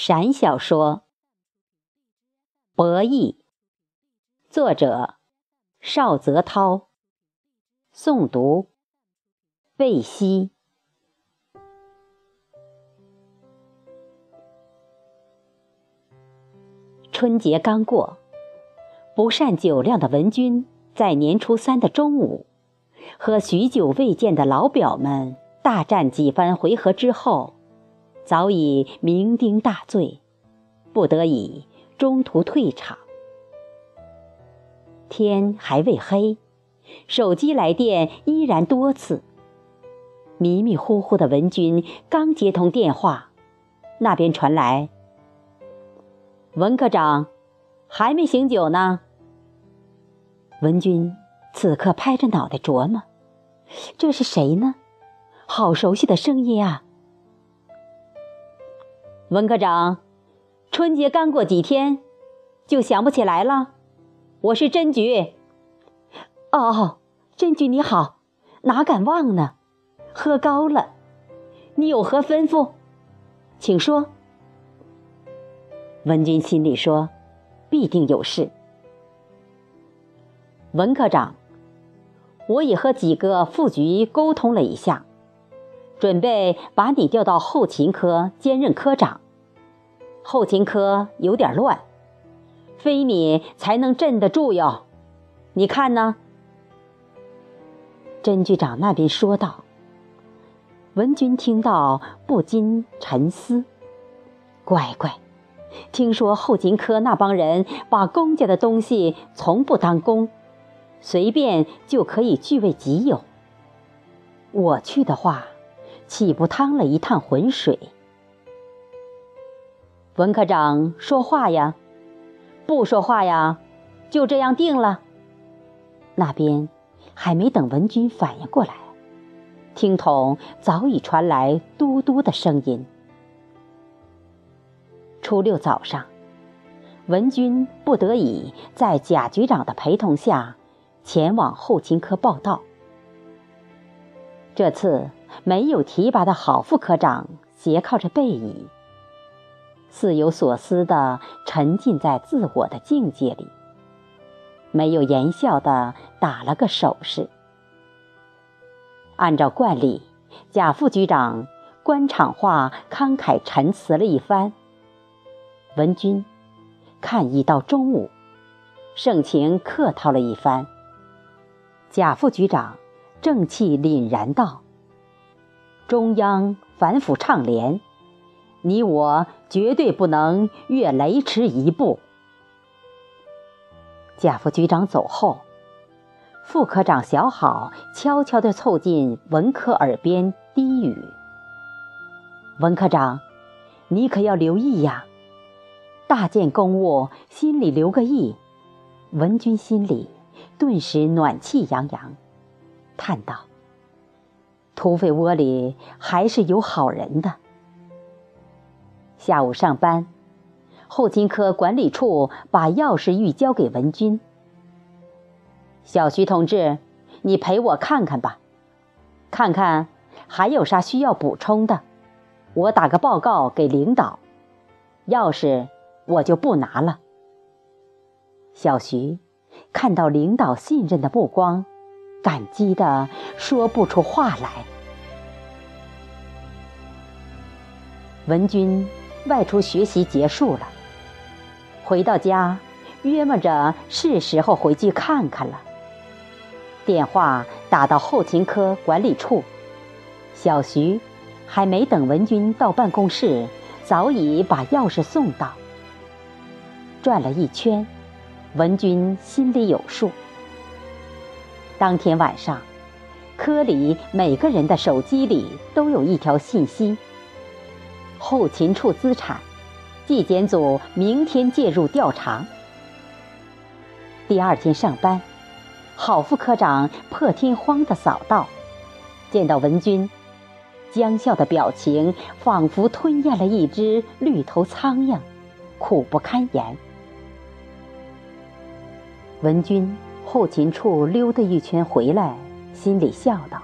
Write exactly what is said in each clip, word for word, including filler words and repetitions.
闪小说博弈，作者邵泽涛，诵读贝西。春节刚过，不善酒量的文君在年初三的中午，和许久未见的老表们大战几番回合之后，早已酩酊大醉，不得已中途退场。天还未黑，手机来电依然多次。迷迷糊糊的文君刚接通电话，那边传来：文科长，还没醒酒呢。文君此刻拍着脑袋琢磨，这是谁呢？好熟悉的声音啊！文科长，春节刚过几天，就想不起来了。我是甄菊。哦，甄菊你好，哪敢忘呢？喝高了，你有何吩咐？请说。文君心里说，必定有事。文科长，我也和几个副局沟通了一下，准备把你调到后勤科兼任科长。后勤科有点乱，非你才能镇得住哟。你看呢？甄局长那边说道。文君听到不禁沉思，乖乖，听说后勤科那帮人把公家的东西从不当公，随便就可以据为己有。我去的话，岂不趟了一趟浑水？文科长说话呀，不说话呀，就这样定了。那边还没等文君反应过来，听筒早已传来嘟嘟的声音。初六早上，文君不得已在贾局长的陪同下前往后勤科报道。这次没有提拔的郝副科长斜靠着背椅，似有所思地沉浸在自我的境界里，没有言笑地打了个手势。按照惯例，贾副局长官场化慷慨陈词了一番，文君看一到中午，盛情客套了一番。贾副局长正气凛然道：中央反腐倡廉，你我绝对不能越雷池一步。贾副局长走后，副科长小好悄悄地凑近文科耳边低语：文科长，你可要留意呀，大件公务心里留个意。文君心里顿时暖气洋洋，叹道：土匪窝里还是有好人的。下午上班，后勤科管理处把钥匙预交给文君。小徐同志，你陪我看看吧，看看还有啥需要补充的，我打个报告给领导。钥匙我就不拿了。小徐看到领导信任的目光，感激的说不出话来。文君外出学习结束了，回到家约摸着是时候回去看看了。电话打到后勤科管理处，小徐还没等文君到办公室，早已把钥匙送到。转了一圈，文君心里有数。当天晚上，科里每个人的手机里都有一条信息：后勤处资产，纪检组明天介入调查。第二天上班，郝副科长破天荒地扫到，见到文君，僵笑的表情仿佛吞咽了一只绿头苍蝇，苦不堪言。文君后勤处溜达一圈回来，心里笑道：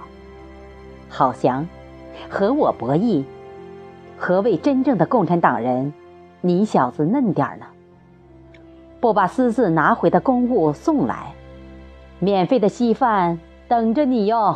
郝翔，和我博弈，何谓真正的共产党人？你小子嫩点儿呢，不把私自拿回的公物送来，免费的稀饭等着你哟。